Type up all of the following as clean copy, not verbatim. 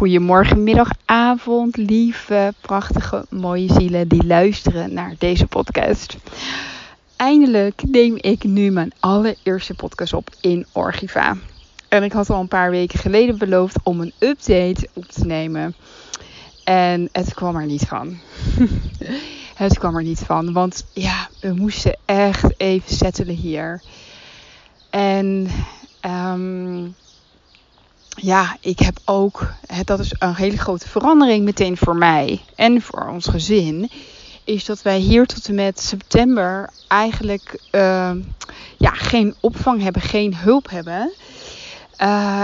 Goedemorgen, middag, avond, lieve, prachtige, mooie zielen die luisteren naar deze podcast. Eindelijk neem ik nu mijn allereerste podcast op in Orgiva. En ik had al een paar weken geleden beloofd om een update op te nemen. En het kwam er niet van. Het kwam er niet van, want ja, we moesten echt even settelen hier. En ja, ik heb ook, dat is een hele grote verandering meteen voor mij en voor ons gezin, is dat wij hier tot en met september eigenlijk geen opvang hebben, geen hulp hebben.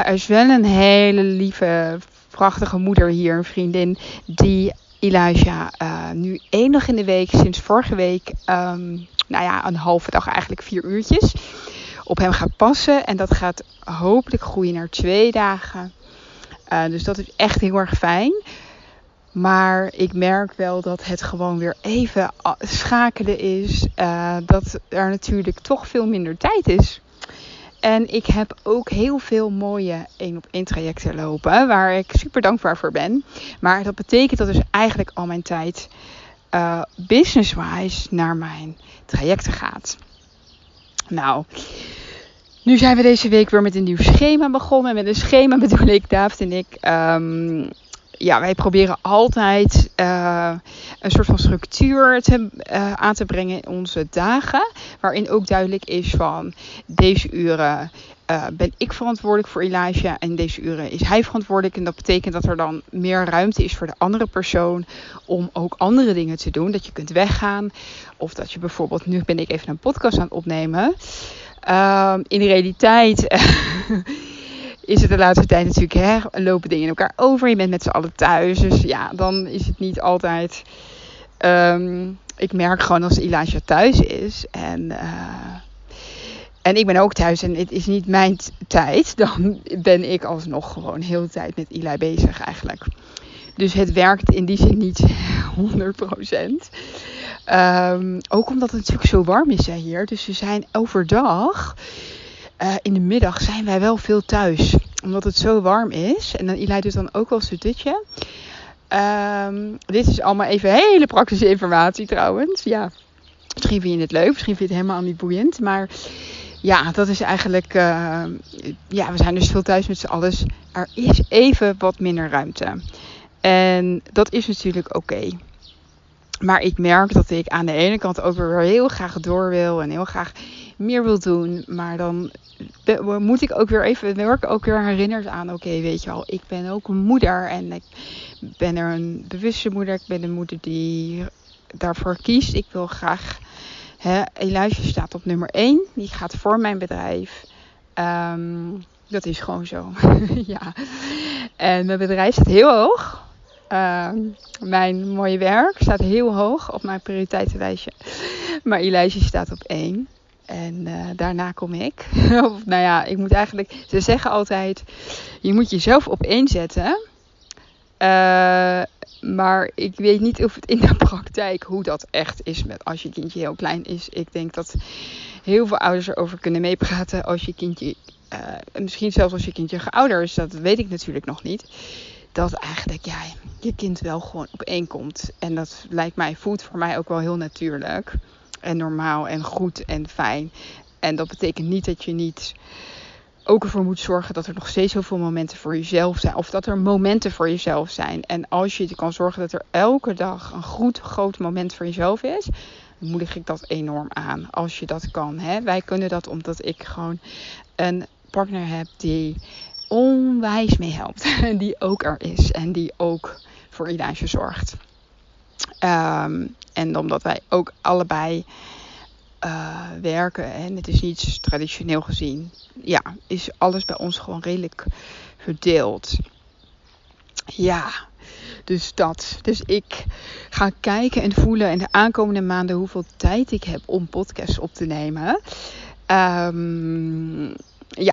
Er is wel een hele lieve, prachtige moeder hier, een vriendin, die Elijah nu 1 dag in de week, sinds vorige week, een halve dag eigenlijk 4 uurtjes... op hem gaat passen. En dat gaat hopelijk groeien naar 2 dagen. Dus dat is echt heel erg fijn. Maar ik merk wel dat het gewoon weer even schakelen is. Dat er natuurlijk toch veel minder tijd is. En ik heb ook heel veel mooie 1-op-1 trajecten lopen. Waar ik super dankbaar voor ben. Maar dat betekent dat dus eigenlijk al mijn tijd business-wise naar mijn trajecten gaat. Nou, nu zijn we deze week weer met een nieuw schema begonnen. En met een schema bedoel ik, David en ik, wij proberen altijd een soort van structuur aan te brengen in onze dagen. Waarin ook duidelijk is van deze uren ben ik verantwoordelijk voor Elijah en deze uren is hij verantwoordelijk. En dat betekent dat er dan meer ruimte is voor de andere persoon om ook andere dingen te doen. Dat je kunt weggaan of dat je bijvoorbeeld, nu ben ik even een podcast aan het opnemen. In de realiteit is het de laatste tijd natuurlijk, lopen dingen in elkaar over. Je bent met z'n allen thuis, dus ja, dan is het niet altijd. Ik merk gewoon als Elijah thuis is en ik ben ook thuis en het is niet mijn tijd. Dan ben ik alsnog gewoon heel de tijd met Eli bezig eigenlijk. Dus het werkt in die zin niet 100%. Ook omdat het natuurlijk zo warm is hè, hier. Dus we zijn overdag, in de middag zijn wij wel veel thuis. Omdat het zo warm is. En dan Eli doet dan ook wel zijn dutje. Dit is allemaal even hele praktische informatie trouwens. Ja, misschien vind je het leuk. Misschien vind je het helemaal niet boeiend. Maar ja, dat is eigenlijk. We zijn dus veel thuis met z'n allen. Er is even wat minder ruimte. En dat is natuurlijk oké. Maar ik merk dat ik aan de ene kant ook weer heel graag door wil. En heel graag meer wil doen. Maar dan moet ik ook weer even. Dan word ik ook weer herinnerd aan. Oké, weet je wel. Ik ben ook een moeder. En ik ben er een bewuste moeder. Ik ben een moeder die daarvoor kiest. Ik wil graag. Elijah staat op nummer 1. Die gaat voor mijn bedrijf. Dat is gewoon zo. Ja. En mijn bedrijf staat heel hoog. Mijn mooie werk staat heel hoog op mijn prioriteitenlijstje. Maar Elijah staat op 1. En daarna kom ik. Ik moet eigenlijk. Ze zeggen altijd. Je moet jezelf op 1 zetten. Maar ik weet niet of het in de praktijk hoe dat echt is met als je kindje heel klein is. Ik denk dat heel veel ouders erover kunnen meepraten als je kindje, misschien zelfs als je kindje ouder is, dat weet ik natuurlijk nog niet. Dat eigenlijk je kind wel gewoon op 1 komt. En dat voelt voor mij ook wel heel natuurlijk en normaal en goed en fijn. En dat betekent niet dat je niet ook ervoor moet zorgen dat er nog steeds zoveel momenten voor jezelf zijn. Of dat er momenten voor jezelf zijn. En als je kan zorgen dat er elke dag een goed groot moment voor jezelf is, moedig ik dat enorm aan. Als je dat kan. Hè? Wij kunnen dat omdat ik gewoon een partner heb die onwijs mee helpt. En die ook er is. En die ook voor Elijah zorgt. En omdat wij ook allebei werken en het is niet traditioneel gezien. Ja, is alles bij ons gewoon redelijk verdeeld. Ja, dus dat. Dus ik ga kijken en voelen in de aankomende maanden hoeveel tijd ik heb om podcasts op te nemen.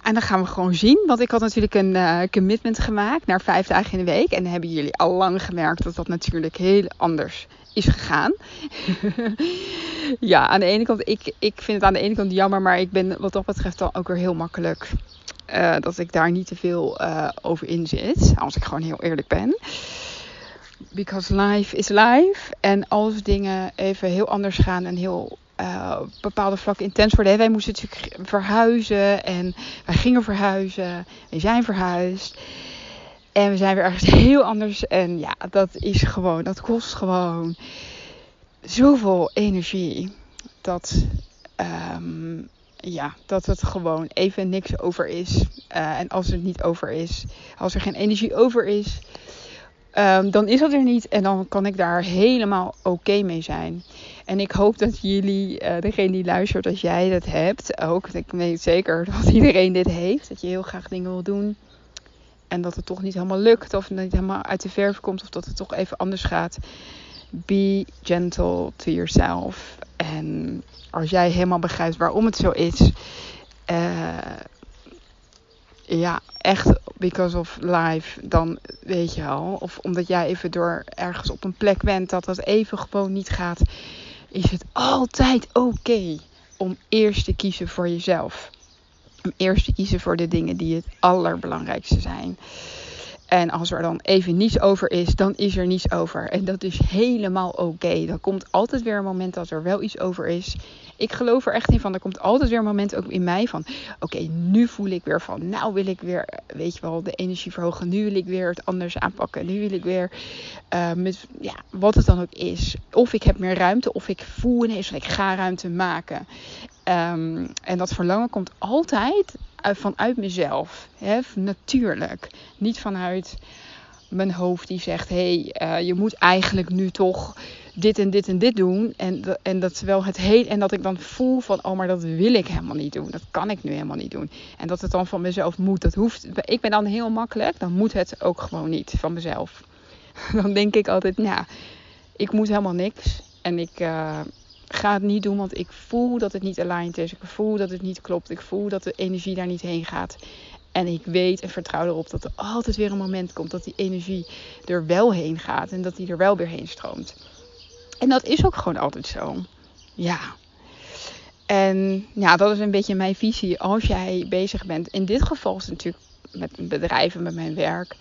En dan gaan we gewoon zien. Want ik had natuurlijk een commitment gemaakt naar 5 dagen in de week. En hebben jullie al lang gemerkt dat dat natuurlijk heel anders is gegaan. Ja, aan de ene kant, ik vind het aan de ene kant jammer. Maar ik ben wat dat betreft dan ook weer heel makkelijk dat ik daar niet te veel over in zit. Als ik gewoon heel eerlijk ben. Because life is life. En als dingen even heel anders gaan en heel op bepaalde vlakken intens worden. Hè? Wij moesten natuurlijk verhuizen. En wij gingen verhuizen. We zijn verhuisd. En we zijn weer ergens heel anders. En ja, dat kost gewoon zoveel energie. Dat dat het gewoon even niks over is. En als het niet over is, als er geen energie over is, dan is dat er niet. En dan kan ik daar helemaal oké mee zijn. En ik hoop dat jullie, degene die luistert, dat jij dat hebt ook. Ik weet zeker dat iedereen dit heeft. Dat je heel graag dingen wil doen. En dat het toch niet helemaal lukt. Of niet helemaal uit de verf komt. Of dat het toch even anders gaat. Be gentle to yourself. En als jij helemaal begrijpt waarom het zo is. Echt because of life. Dan weet je wel. Of omdat jij even door ergens op een plek bent. Dat even gewoon niet gaat. Is het altijd oké om eerst te kiezen voor jezelf. Om eerst te kiezen voor de dingen die het allerbelangrijkste zijn. En als er dan even niets over is, dan is er niets over. En dat is helemaal oké. Dan komt altijd weer een moment dat er wel iets over is. Ik geloof er echt in van, er komt altijd weer een moment ook in mij van... Oké, nu voel ik weer van, nou wil ik weer, weet je wel, de energie verhogen. Nu wil ik weer het anders aanpakken. Nu wil ik weer, wat het dan ook is. Of ik heb meer ruimte, of ik voel ineens van, ik ga ruimte maken. En dat verlangen komt altijd vanuit mezelf. Hè? Natuurlijk. Niet vanuit mijn hoofd die zegt... je moet eigenlijk nu toch dit en dit en dit doen. En dat ik dan voel van... maar dat wil ik helemaal niet doen. Dat kan ik nu helemaal niet doen. En dat het dan van mezelf moet. Dat hoeft. Ik ben dan heel makkelijk. Dan moet het ook gewoon niet van mezelf. Dan denk ik altijd... ik moet helemaal niks. En ik... ga het niet doen, want ik voel dat het niet aligned is. Ik voel dat het niet klopt. Ik voel dat de energie daar niet heen gaat. En ik weet en vertrouw erop dat er altijd weer een moment komt dat die energie er wel heen gaat. En dat die er wel weer heen stroomt. En dat is ook gewoon altijd zo. Ja. En ja, dat is een beetje mijn visie. Als jij bezig bent, in dit geval is het natuurlijk met een bedrijf en met mijn werk.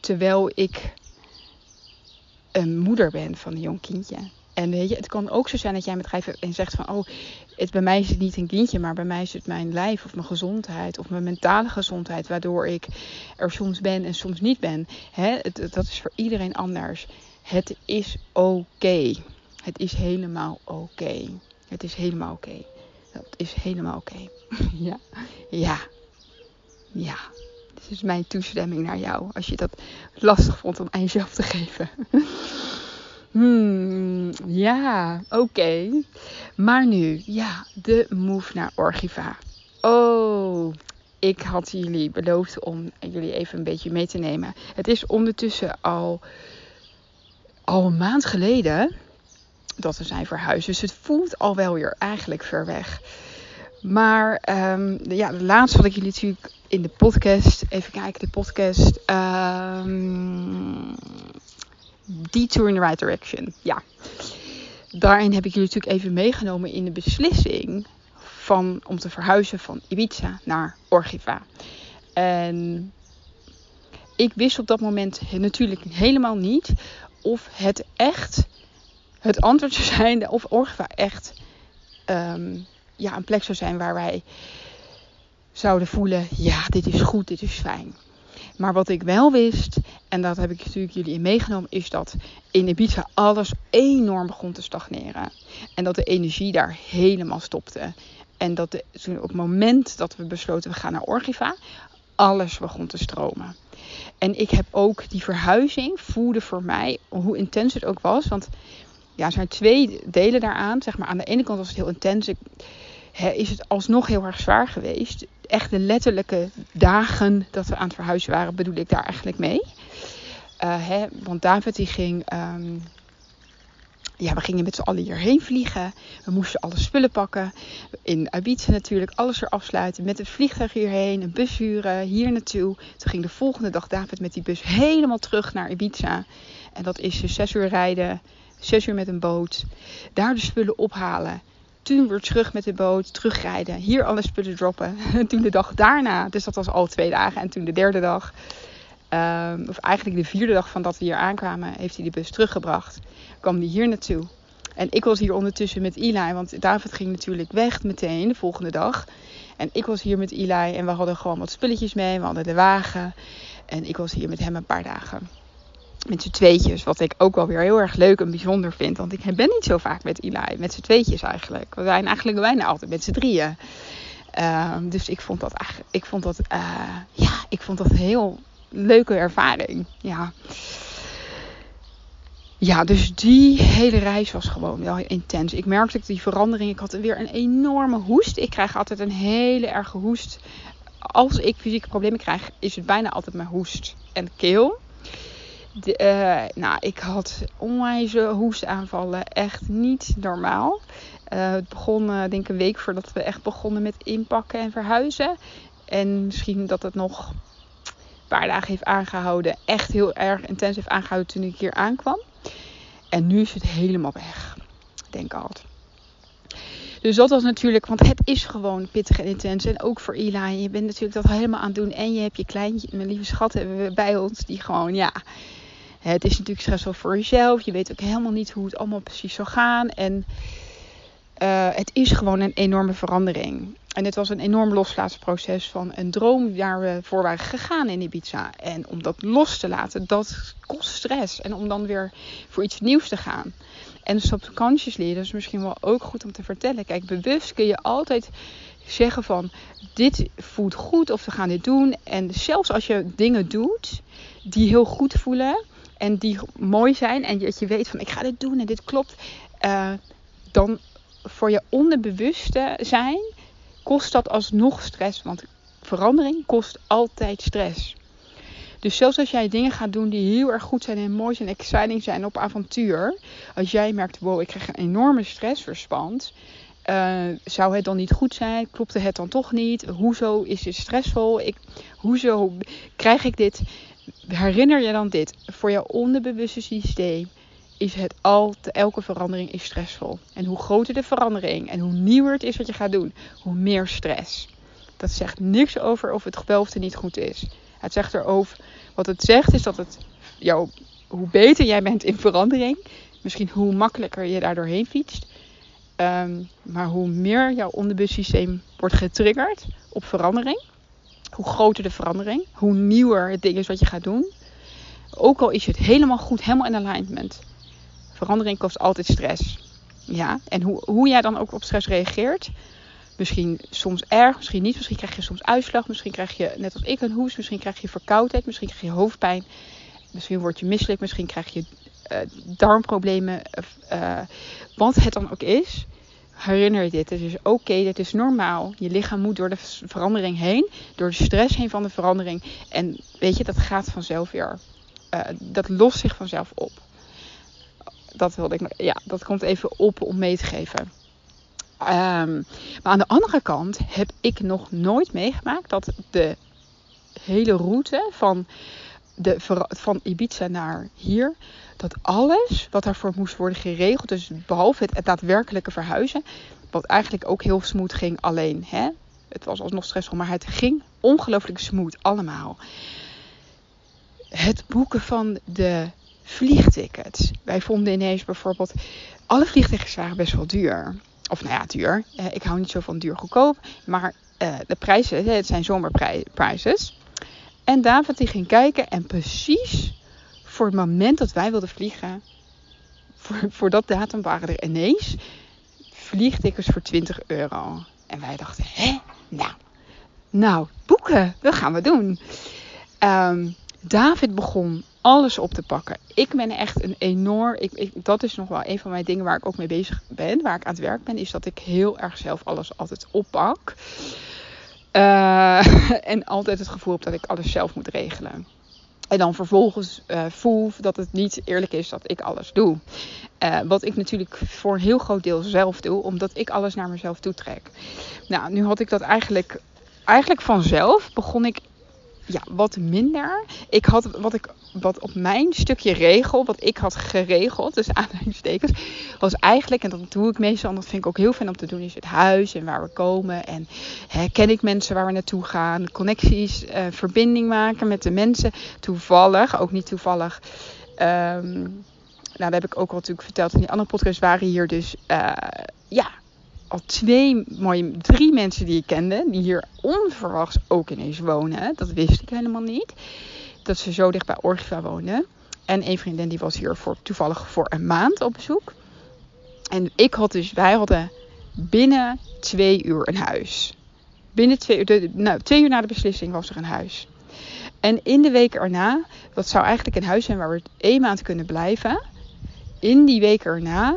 Terwijl ik een moeder ben van een jong kindje. En weet je, het kan ook zo zijn dat jij een bedrijf hebt en zegt van... bij mij is het niet een kindje, maar bij mij is het mijn lijf of mijn gezondheid... of mijn mentale gezondheid, waardoor ik er soms ben en soms niet ben. Dat is voor iedereen anders. Het is oké. Het is helemaal oké. Het is helemaal oké. Dat is helemaal oké. Ja. Ja. Ja. Dit is mijn toestemming naar jou. Als je dat lastig vond om aan jezelf te geven... Oké. Maar nu, de move naar Orgiva. Ik had jullie beloofd om jullie even een beetje mee te nemen. Het is ondertussen al een maand geleden dat we zijn verhuisd. Dus het voelt al wel weer eigenlijk ver weg. Maar laatst had ik jullie natuurlijk in de podcast... Even kijken, de podcast... Detour in the Right Direction. Ja. Daarin heb ik jullie natuurlijk even meegenomen in de beslissing om te verhuizen van Ibiza naar Orgiva. En ik wist op dat moment natuurlijk helemaal niet of het echt het antwoord zou zijn of Orgiva echt een plek zou zijn waar wij zouden voelen, dit is goed, dit is fijn. Maar wat ik wel wist, en dat heb ik natuurlijk jullie in meegenomen... is dat in Ibiza alles enorm begon te stagneren. En dat de energie daar helemaal stopte. En dat toen op het moment dat we besloten we gaan naar Orgiva... alles begon te stromen. En ik heb ook die verhuizing voelde voor mij, hoe intens het ook was... want er zijn twee delen daaraan. Zeg maar, aan de ene kant was het heel intens... is het alsnog heel erg zwaar geweest. Echt de letterlijke dagen dat we aan het verhuizen waren, bedoel ik daar eigenlijk mee. Want David die ging... we gingen met z'n allen hierheen vliegen. We moesten alle spullen pakken. In Ibiza natuurlijk, alles er afsluiten. Met een vliegtuig hierheen, een bus huren, hier naartoe. Toen ging de volgende dag David met die bus helemaal terug naar Ibiza. En dat is dus 6 uur rijden, 6 uur met een boot. Daar de spullen ophalen. toen weer terug met de boot, terugrijden, hier alle spullen droppen. En toen de dag daarna, dus dat was al 2 dagen, en toen de derde dag, of eigenlijk de 4e dag van dat we hier aankwamen, heeft hij de bus teruggebracht. Kwam hij hier naartoe. En ik was hier ondertussen met Eli, want David ging natuurlijk weg meteen de volgende dag. En ik was hier met Eli en we hadden gewoon wat spulletjes mee, we hadden de wagen. En ik was hier met hem een paar dagen. Met z'n tweetjes, wat ik ook wel weer heel erg leuk en bijzonder vind. Want ik ben niet zo vaak met Eli, met z'n tweetjes eigenlijk. We zijn eigenlijk bijna altijd met z'n drieën. Dus ik vond dat een heel leuke ervaring. Ja, dus die hele reis was gewoon wel intens. Ik merkte die verandering. Ik had weer een enorme hoest. Ik krijg altijd een hele erge hoest. Als ik fysieke problemen krijg, is het bijna altijd mijn hoest en keel. Ik had onwijze hoestaanvallen. Echt niet normaal. Het begon denk ik een week voordat we echt begonnen met inpakken en verhuizen. En misschien dat het nog een paar dagen heeft aangehouden. Echt heel erg intens heeft aangehouden toen ik hier aankwam. En nu is het helemaal weg. Denk altijd. Dus dat was natuurlijk, want het is gewoon pittig en intens. En ook voor Eli, je bent natuurlijk dat helemaal aan het doen. En je hebt je kleintje, mijn lieve schat, hebben we bij ons. Die gewoon, ja, het is natuurlijk stressvol voor jezelf. Je weet ook helemaal niet hoe het allemaal precies zal gaan. En het is gewoon een enorme verandering. En het was een enorm loslaatsproces van een droom waar we voor waren gegaan in Ibiza. En om dat los te laten, dat kost stress. En om dan weer voor iets nieuws te gaan. En subconscious leren is misschien wel ook goed om te vertellen. Kijk, bewust kun je altijd zeggen van, dit voelt goed of we gaan dit doen. En zelfs als je dingen doet die heel goed voelen en die mooi zijn. En dat je weet van, ik ga dit doen en dit klopt. Dan voor je onderbewuste zijn kost dat alsnog stress. Want verandering kost altijd stress. Dus zelfs als jij dingen gaat doen die heel erg goed zijn en mooi zijn, exciting zijn op avontuur. Als jij merkt, wow, ik krijg een enorme stressverspand. Zou het dan niet goed zijn? Klopte het dan toch niet? Hoezo is dit stressvol? Hoezo krijg ik dit? Herinner je dan dit? Voor jouw onderbewuste systeem is het elke verandering is stressvol. En hoe groter de verandering en hoe nieuwer het is wat je gaat doen, hoe meer stress. Dat zegt niks over of het wel of het niet goed is. Het zegt erover, wat het zegt is dat hoe beter jij bent in verandering, misschien hoe makkelijker je daar doorheen fietst. Maar hoe meer jouw onderbewustsysteem wordt getriggerd op verandering, hoe groter de verandering, hoe nieuwer het ding is wat je gaat doen. Ook al is het helemaal goed, helemaal in alignment. Verandering kost altijd stress. Ja, en hoe jij dan ook op stress reageert. Misschien soms erg, misschien niet. Misschien krijg je soms uitslag. Misschien krijg je, net als ik, een hoest. Misschien krijg je verkoudheid. Misschien krijg je hoofdpijn. Misschien word je misselijk. Misschien krijg je darmproblemen. Wat het dan ook is. Herinner je dit. Het is oké. Dit is normaal. Je lichaam moet door de verandering heen. Door de stress heen van de verandering. En weet je, dat gaat vanzelf weer. Dat lost zich vanzelf op. Dat wilde ik. Ja, dat komt even op om mee te geven. Maar aan de andere kant heb ik nog nooit meegemaakt dat de hele route van Ibiza naar hier, dat alles wat daarvoor moest worden geregeld, dus behalve het daadwerkelijke verhuizen, wat eigenlijk ook heel smooth ging alleen. Hè? Het was alsnog stressvol, maar het ging ongelooflijk smooth allemaal. Het boeken van de vliegtickets. Wij vonden ineens bijvoorbeeld, alle vliegtickets waren best wel duur. Of nou ja, duur. Ik hou niet zo van duur goedkoop. Maar de prijzen, het zijn zomerprijzen. En David die ging kijken. En precies voor het moment dat wij wilden vliegen. Voor dat datum waren er ineens vliegtickets voor €20. En wij dachten, hè? Nou, boeken. Dat gaan we doen. David begon alles op te pakken. Ik ben echt een enorm... dat is nog wel een van mijn dingen waar ik ook mee bezig ben. Waar ik aan het werk ben. Is dat ik heel erg zelf alles altijd oppak. En altijd het gevoel heb dat ik alles zelf moet regelen. En dan vervolgens voel dat het niet eerlijk is dat ik alles doe. Wat ik natuurlijk voor een heel groot deel zelf doe. Omdat ik alles naar mezelf toetrek. Nou, nu had ik dat eigenlijk vanzelf. Begon ik Ja, wat minder. Ik had wat op mijn stukje regel, wat ik had geregeld, dus aanhalingstekens, was eigenlijk, en dat doe ik meestal, en dat vind ik ook heel fijn om te doen, is het huis en waar we komen. En ken ik mensen waar we naartoe gaan, connecties, verbinding maken met de mensen. Toevallig, ook niet toevallig. Nou, dat heb ik ook al natuurlijk verteld in die andere podcast, waren hier dus, al drie mensen die ik kende, die hier onverwachts ook ineens wonen. Dat wist ik helemaal niet. Dat ze zo dicht bij Orgiva woonden. En een vriendin die was hier toevallig voor een maand op bezoek. En wij hadden binnen 2 uur een huis. Binnen 2 uur, nou 2 uur na de beslissing was er een huis. En in de week erna, dat zou eigenlijk een huis zijn waar we 1 maand kunnen blijven. In die week erna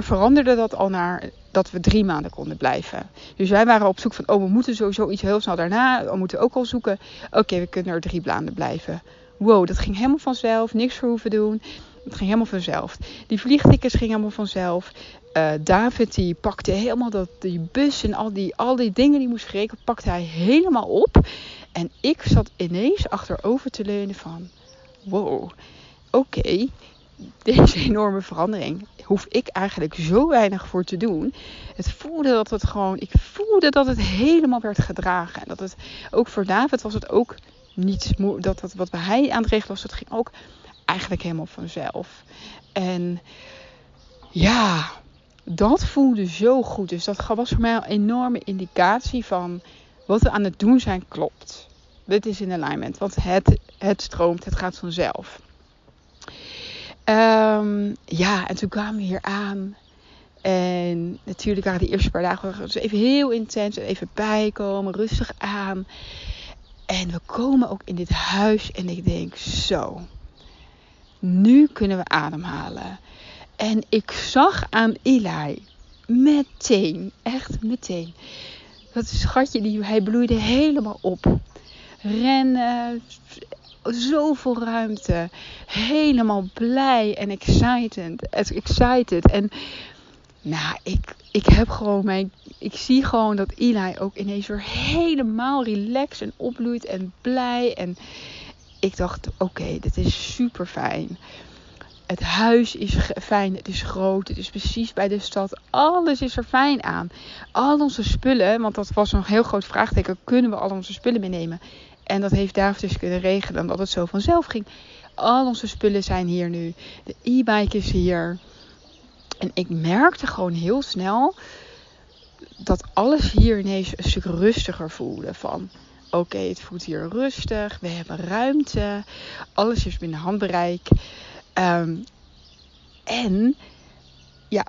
veranderde dat al naar dat we 3 maanden konden blijven. Dus wij waren op zoek van, we moeten sowieso iets heel snel daarna. We moeten ook al zoeken. Oké, we kunnen er 3 maanden blijven. Wow, dat ging helemaal vanzelf. Niks voor hoeven doen. Het ging helemaal vanzelf. Die vliegtickets gingen helemaal vanzelf. David die pakte helemaal die bus en al die dingen die moest gerekend, pakte hij helemaal op. En ik zat ineens achterover te leunen van, wow, oké. Deze enorme verandering hoef ik eigenlijk zo weinig voor te doen. Ik voelde dat het helemaal werd gedragen. En dat het ook voor David was het ook niet dat het wat hij aan het regelen was, dat ging ook eigenlijk helemaal vanzelf. En ja, dat voelde zo goed. Dus dat was voor mij een enorme indicatie van wat we aan het doen zijn klopt. Dit is in alignment, want het stroomt, het gaat vanzelf. En toen kwamen we hier aan. En natuurlijk waren die eerste paar dagen dus even heel intens. Even bijkomen, rustig aan. En we komen ook in dit huis. En ik denk, zo. Nu kunnen we ademhalen. En ik zag aan Eli. Meteen. Echt meteen. Dat schatje, hij bloeide helemaal op. Rennen. Zoveel ruimte. Helemaal blij en excited. En nou, ik zie gewoon dat Eli ook ineens weer helemaal relaxed en opbloeit en blij. En ik dacht, oké, dit is super fijn. Het huis is fijn, het is groot, het is precies bij de stad. Alles is er fijn aan. Al onze spullen, want dat was een heel groot vraagteken. Kunnen we al onze spullen meenemen? En dat heeft David dus kunnen regelen, omdat het zo vanzelf ging. Al onze spullen zijn hier nu. De e-bike is hier. En ik merkte gewoon heel snel dat alles hier ineens een stuk rustiger voelde. Van, oké, het voelt hier rustig. We hebben ruimte. Alles is binnen handbereik. En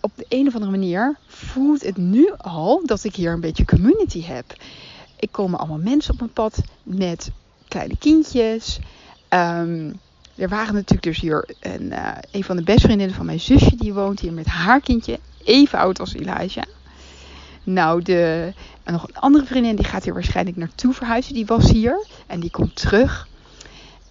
op de een of andere manier voelt het nu al dat ik hier een beetje community heb. Ik komen allemaal mensen op mijn pad met kleine kindjes. Er waren natuurlijk dus hier een van de beste vriendinnen van mijn zusje. Die woont hier met haar kindje. Even oud als Elijah. Nou, nog een andere vriendin. Die gaat hier waarschijnlijk naartoe verhuizen. Die was hier. En die komt terug.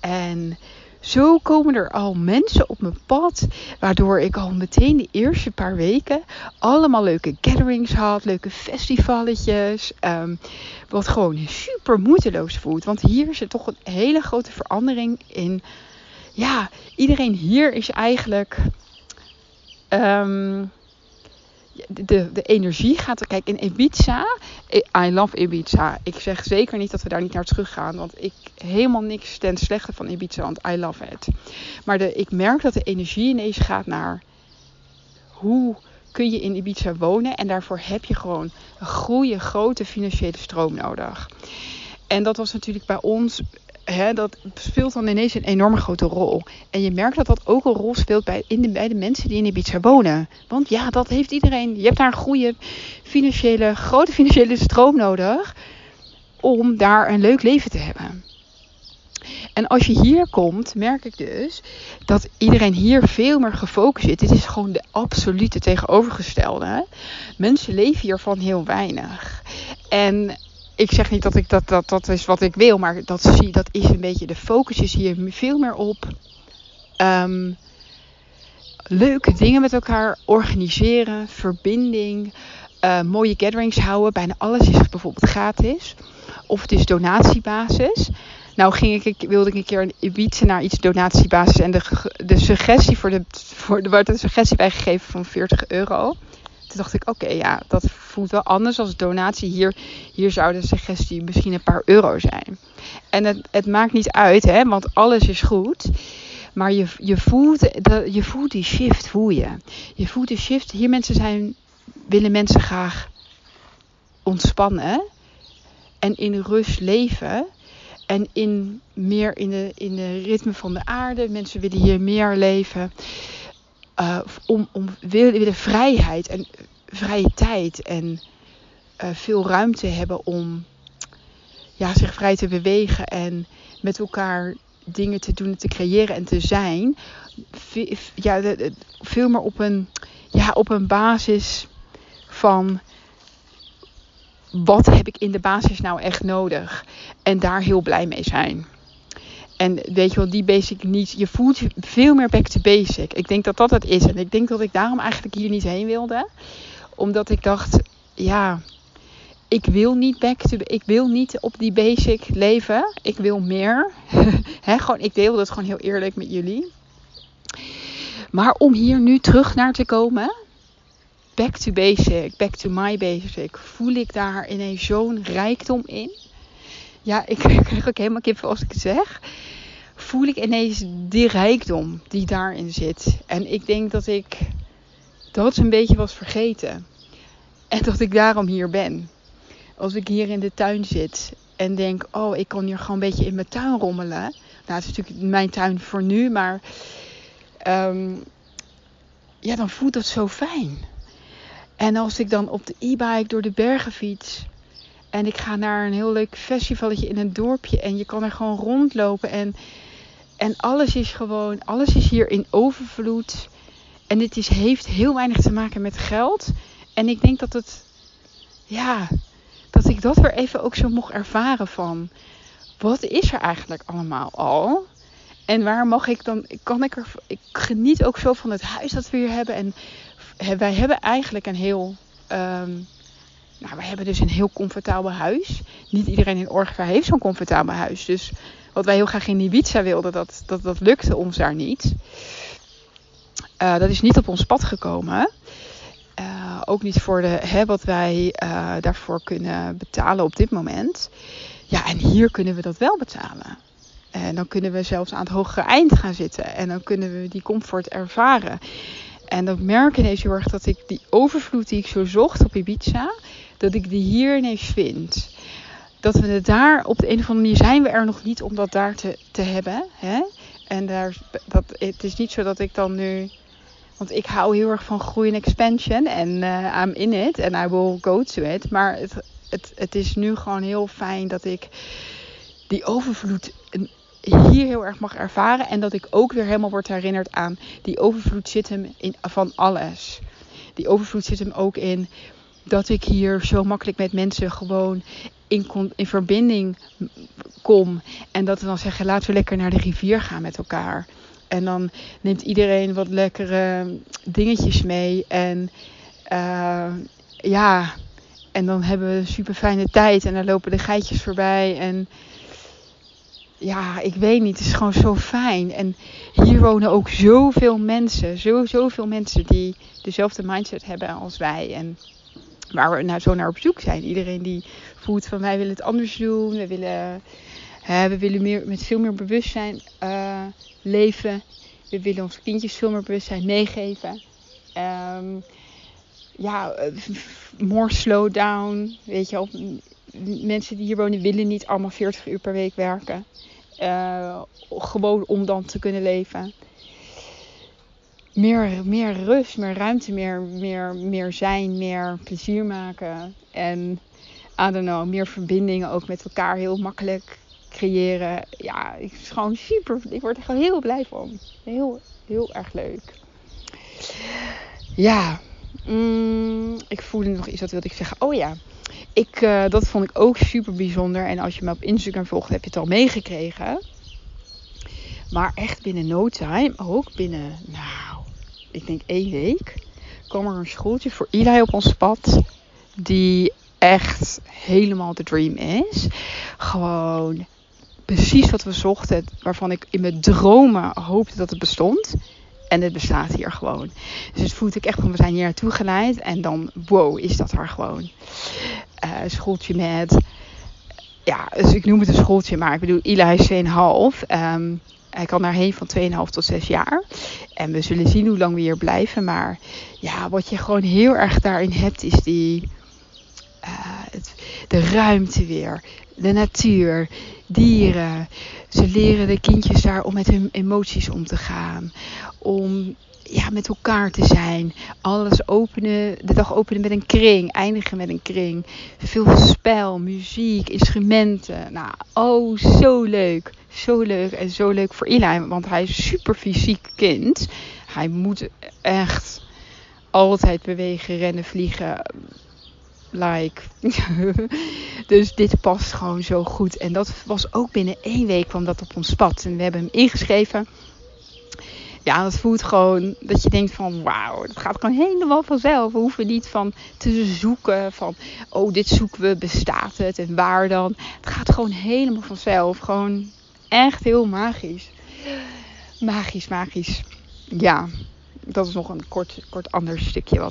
En zo komen er al mensen op mijn pad. Waardoor ik al meteen de eerste paar weken allemaal leuke gatherings had. Leuke festivalletjes. Wat gewoon super moeiteloos voelt. Want hier zit toch een hele grote verandering in. Ja, iedereen hier is eigenlijk... De energie gaat... Kijk, in Ibiza... I love Ibiza. Ik zeg zeker niet dat we daar niet naar terug gaan. Want ik helemaal niks ten slechte van Ibiza. Want I love it. Maar ik merk dat de energie ineens gaat naar... Hoe kun je in Ibiza wonen? En daarvoor heb je gewoon een goede, grote financiële stroom nodig. En dat was natuurlijk bij ons... dat speelt dan ineens een enorme grote rol. En je merkt dat dat ook een rol speelt bij de mensen die in Ibiza wonen. Want ja, dat heeft iedereen. Je hebt daar een goede grote financiële stroom nodig. Om daar een leuk leven te hebben. En als je hier komt, merk ik dus dat iedereen hier veel meer gefocust zit. Dit is gewoon de absolute tegenovergestelde. Mensen leven hiervan heel weinig. En... Ik zeg niet dat dat is wat ik wil, maar dat is een beetje de focus is hier veel meer op. Leuke dingen met elkaar organiseren, verbinding, mooie gatherings houden. Bijna alles is bijvoorbeeld gratis. Of het is donatiebasis. Nou wilde ik een keer een Ibiza naar iets donatiebasis. En de suggestie werd een suggestie bijgegeven van €40. Toen dacht ik, oké, ja, dat voelt wel anders als donatie. Hier zou de suggestie misschien een paar euro zijn. En het maakt niet uit, hè, want alles is goed. Maar je voelt die shift, voel je. Je voelt die shift. Hier willen mensen graag ontspannen. En in rust leven. En meer in de ritme van de aarde. Mensen willen hier meer leven. Willen vrijheid en vrije tijd. En veel ruimte hebben om zich vrij te bewegen. En met elkaar dingen te doen, te creëren en te zijn. Veel meer op een basis van... wat heb ik in de basis nou echt nodig? En daar heel blij mee zijn. En weet je wel, die basic needs. Je voelt je veel meer back to basic. Ik denk dat dat het is. En ik denk dat ik daarom eigenlijk hier niet heen wilde. Omdat ik dacht, ik wil niet op die basic leven. Ik wil meer. Ik deel dat gewoon heel eerlijk met jullie. Maar om hier nu terug naar te komen... back to basic, back to my basic. Voel ik daar ineens zo'n rijkdom in? Ja, ik krijg ook helemaal kipvel als ik het zeg. Voel ik ineens die rijkdom die daarin zit. En ik denk dat ik dat een beetje was vergeten. En dat ik daarom hier ben. Als ik hier in de tuin zit en denk... oh, ik kan hier gewoon een beetje in mijn tuin rommelen. Nou, het is natuurlijk mijn tuin voor nu, maar... dan voelt dat zo fijn. En als ik dan op de e-bike door de bergen fiets... en ik ga naar een heel leuk festivalletje in een dorpje... en je kan er gewoon rondlopen. En alles is hier in overvloed. En dit heeft heel weinig te maken met geld. En ik denk dat dat ik dat weer even ook zo mocht ervaren van... wat is er eigenlijk allemaal al? En waar mag ik dan... Ik geniet ook zo van het huis dat we hier hebben... en wij hebben eigenlijk een heel comfortabel huis. Niet iedereen in Orgiva heeft zo'n comfortabel huis. Dus wat wij heel graag in Ibiza wilden, dat lukte ons daar niet. Dat is niet op ons pad gekomen. Ook niet voor wat wij daarvoor kunnen betalen op dit moment. Ja, en hier kunnen we dat wel betalen. En dan kunnen we zelfs aan het hogere eind gaan zitten. En dan kunnen we die comfort ervaren. En dan merk ik ineens heel erg dat ik die overvloed die ik zo zocht op Ibiza... dat ik die hier ineens vind. Dat we het daar op de een of andere manier zijn we er nog niet om dat daar te hebben. Hè? En het is niet zo dat ik dan nu... want ik hou heel erg van groei en expansion. En I'm in it and I will go to it. Maar het is nu gewoon heel fijn dat ik die overvloed... hier heel erg mag ervaren. En dat ik ook weer helemaal word herinnerd aan... die overvloed zit hem in van alles. Die overvloed zit hem ook in... dat ik hier zo makkelijk met mensen gewoon... in verbinding kom. En dat we dan zeggen... laten we lekker naar de rivier gaan met elkaar. En dan neemt iedereen wat lekkere dingetjes mee. En en dan hebben we een super fijne tijd. En dan lopen de geitjes voorbij. En... ja, ik weet niet. Het is gewoon zo fijn. En hier wonen ook zoveel mensen. Zoveel mensen die dezelfde mindset hebben als wij. En waar we zo naar op zoek zijn. Iedereen die voelt van wij willen het anders doen. We willen meer, met veel meer bewustzijn leven. We willen onze kindjes veel meer bewustzijn meegeven. More slow down. Weet je, mensen die hier wonen willen niet allemaal 40 uur per week werken. Gewoon om dan te kunnen leven. Meer rust, meer ruimte, meer zijn, meer plezier maken. En, meer verbindingen ook met elkaar heel makkelijk creëren. Ja, het is gewoon super. Ik word er gewoon heel blij van. Heel, heel erg leuk. Ja. Ik voelde nog iets, dat wilde ik zeggen. Oh ja. Dat vond ik ook super bijzonder. En als je me op Instagram volgt, heb je het al meegekregen. Maar echt binnen no time, ook binnen, ik denk 1 week... kwam er een schooltje voor Eli op ons pad. Die echt helemaal de dream is. Gewoon precies wat we zochten, waarvan ik in mijn dromen hoopte dat het bestond. En het bestaat hier gewoon. Dus het voelt ik echt van, we zijn hier naartoe geleid. En dan, wow, is dat haar gewoon. Schooltje met... Ja, dus ik noem het een schooltje, maar ik bedoel, Ila is 2,5. Hij kan daarheen van 2,5 tot 6 jaar. En we zullen zien hoe lang we hier blijven. Maar ja, wat je gewoon heel erg daarin hebt, is die... de ruimte weer, de natuur, dieren. Ze leren de kindjes daar om met hun emoties om te gaan. Om ja, met elkaar te zijn. Alles openen, de dag openen met een kring, eindigen met een kring. Veel spel, muziek, instrumenten. Nou, oh, zo leuk. Zo leuk en zo leuk voor Ila, want hij is een super fysiek kind. Hij moet echt altijd bewegen, rennen, vliegen... Like. Dus dit past gewoon zo goed. En dat was ook binnen 1 week kwam dat op ons pad. En we hebben hem ingeschreven. Ja, dat voelt gewoon dat je denkt van wauw, dat gaat gewoon helemaal vanzelf. We hoeven niet van te zoeken van oh, dit zoeken we, bestaat het en waar dan. Het gaat gewoon helemaal vanzelf. Gewoon echt heel magisch. Magisch, magisch. Ja, dat is nog een kort ander stukje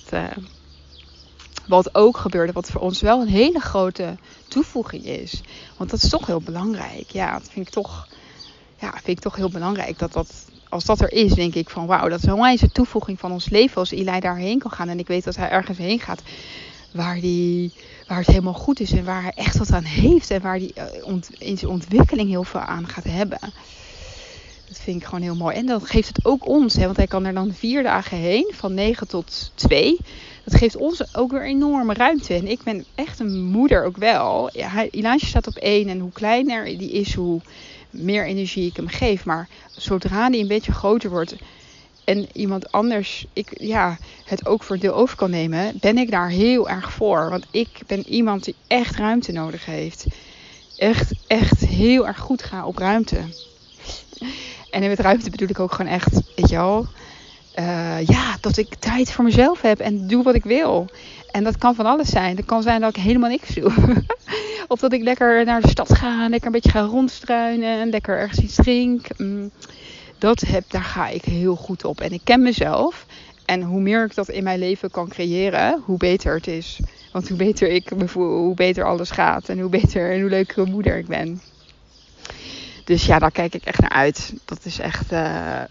wat ook gebeurde, wat voor ons wel een hele grote toevoeging is. Want dat is toch heel belangrijk. Ja, dat vind ik toch heel belangrijk. Dat als dat er is, denk ik van wauw, dat is een wijze toevoeging van ons leven. Als Eli daarheen kan gaan en ik weet dat hij ergens heen gaat waar het helemaal goed is. En waar hij echt wat aan heeft. En waar hij in zijn ontwikkeling heel veel aan gaat hebben. Dat vind ik gewoon heel mooi. En dat geeft het ook ons. Hè, want hij kan er dan 4 dagen heen. Van 9 tot 2. Dat geeft ons ook weer enorme ruimte. En ik ben echt een moeder ook wel. Ja, Ilaantje staat op 1. En hoe kleiner die is, hoe meer energie ik hem geef. Maar zodra die een beetje groter wordt. En iemand anders het ook voor deel over kan nemen. Ben ik daar heel erg voor. Want ik ben iemand die echt ruimte nodig heeft. Echt heel erg goed ga op ruimte. En met ruimte bedoel ik ook gewoon echt, weet je wel, dat ik tijd voor mezelf heb en doe wat ik wil. En dat kan van alles zijn. Dat kan zijn dat ik helemaal niks doe. Of dat ik lekker naar de stad ga, lekker een beetje ga rondstruinen, lekker ergens iets drink. Daar ga ik heel goed op. En ik ken mezelf. En hoe meer ik dat in mijn leven kan creëren, hoe beter het is. Want hoe beter ik me voel, hoe beter alles gaat. En hoe beter en hoe leukere moeder ik ben. Dus ja, daar kijk ik echt naar uit. Dat is echt, daar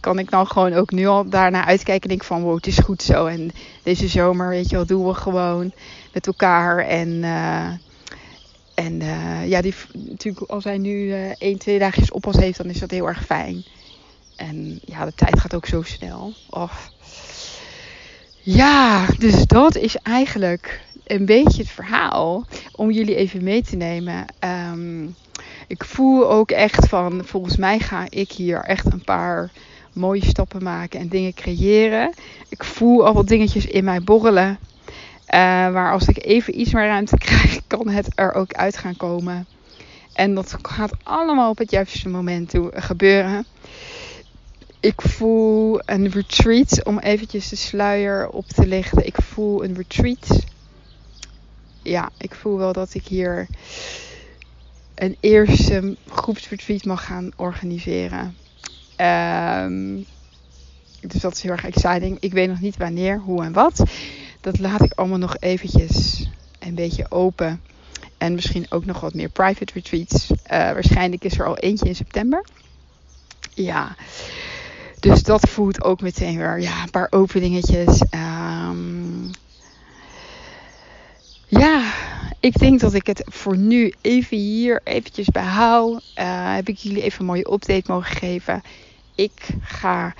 kan ik dan gewoon ook nu al daarna uitkijken. En denk van, wow, het is goed zo. En deze zomer, weet je wel, doen we gewoon met elkaar. Die natuurlijk als hij nu 1-2 dagjes oppas heeft, dan is dat heel erg fijn. En ja, de tijd gaat ook zo snel. Ja, dus dat is eigenlijk een beetje het verhaal om jullie even mee te nemen. Ik voel ook echt van, volgens mij ga ik hier echt een paar mooie stappen maken en dingen creëren. Ik voel al wat dingetjes in mij borrelen. Maar als ik even iets meer ruimte krijg, kan het er ook uit gaan komen. En dat gaat allemaal op het juiste moment gebeuren. Ik voel een retreat, om eventjes de sluier op te lichten. Ik voel een retreat. Ja, ik voel wel dat ik hier... een eerste groepsretreat mag gaan organiseren. Dus dat is heel erg exciting. Ik weet nog niet wanneer, hoe en wat. Dat laat ik allemaal nog eventjes een beetje open. En misschien ook nog wat meer private retreats. Waarschijnlijk is er al eentje in september. Ja. Dus dat voelt ook meteen weer. Ja, een paar openingetjes. Ik denk dat ik het voor nu even hier eventjes bij hou. Heb ik jullie even een mooie update mogen geven. Ik ga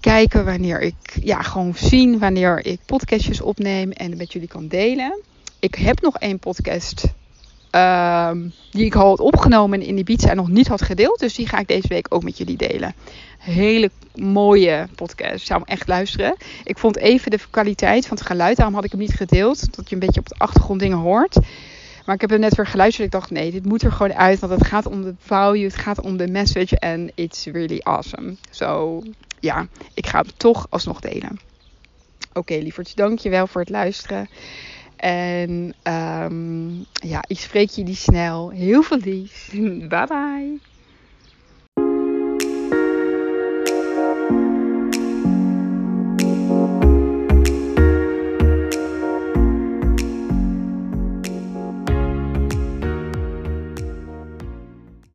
kijken wanneer ik... Ja, gewoon zien wanneer ik podcastjes opneem en met jullie kan delen. Ik heb nog 1 podcast die ik al had opgenomen in Ibiza en nog niet had gedeeld. Dus die ga ik deze week ook met jullie delen. Hele mooie podcast. Ik zou hem echt luisteren. Ik vond even de kwaliteit van het geluid. Daarom had ik hem niet gedeeld. Dat je een beetje op de achtergrond dingen hoort. Maar ik heb hem net weer geluisterd. Ik dacht nee, dit moet er gewoon uit. Want het gaat om de value. Het gaat om de message. En it's really awesome. So ja, ik ga hem toch alsnog delen. Oké, lievertjes. Dankjewel voor het luisteren. En ja, ik spreek jullie snel. Heel veel liefs. Bye bye.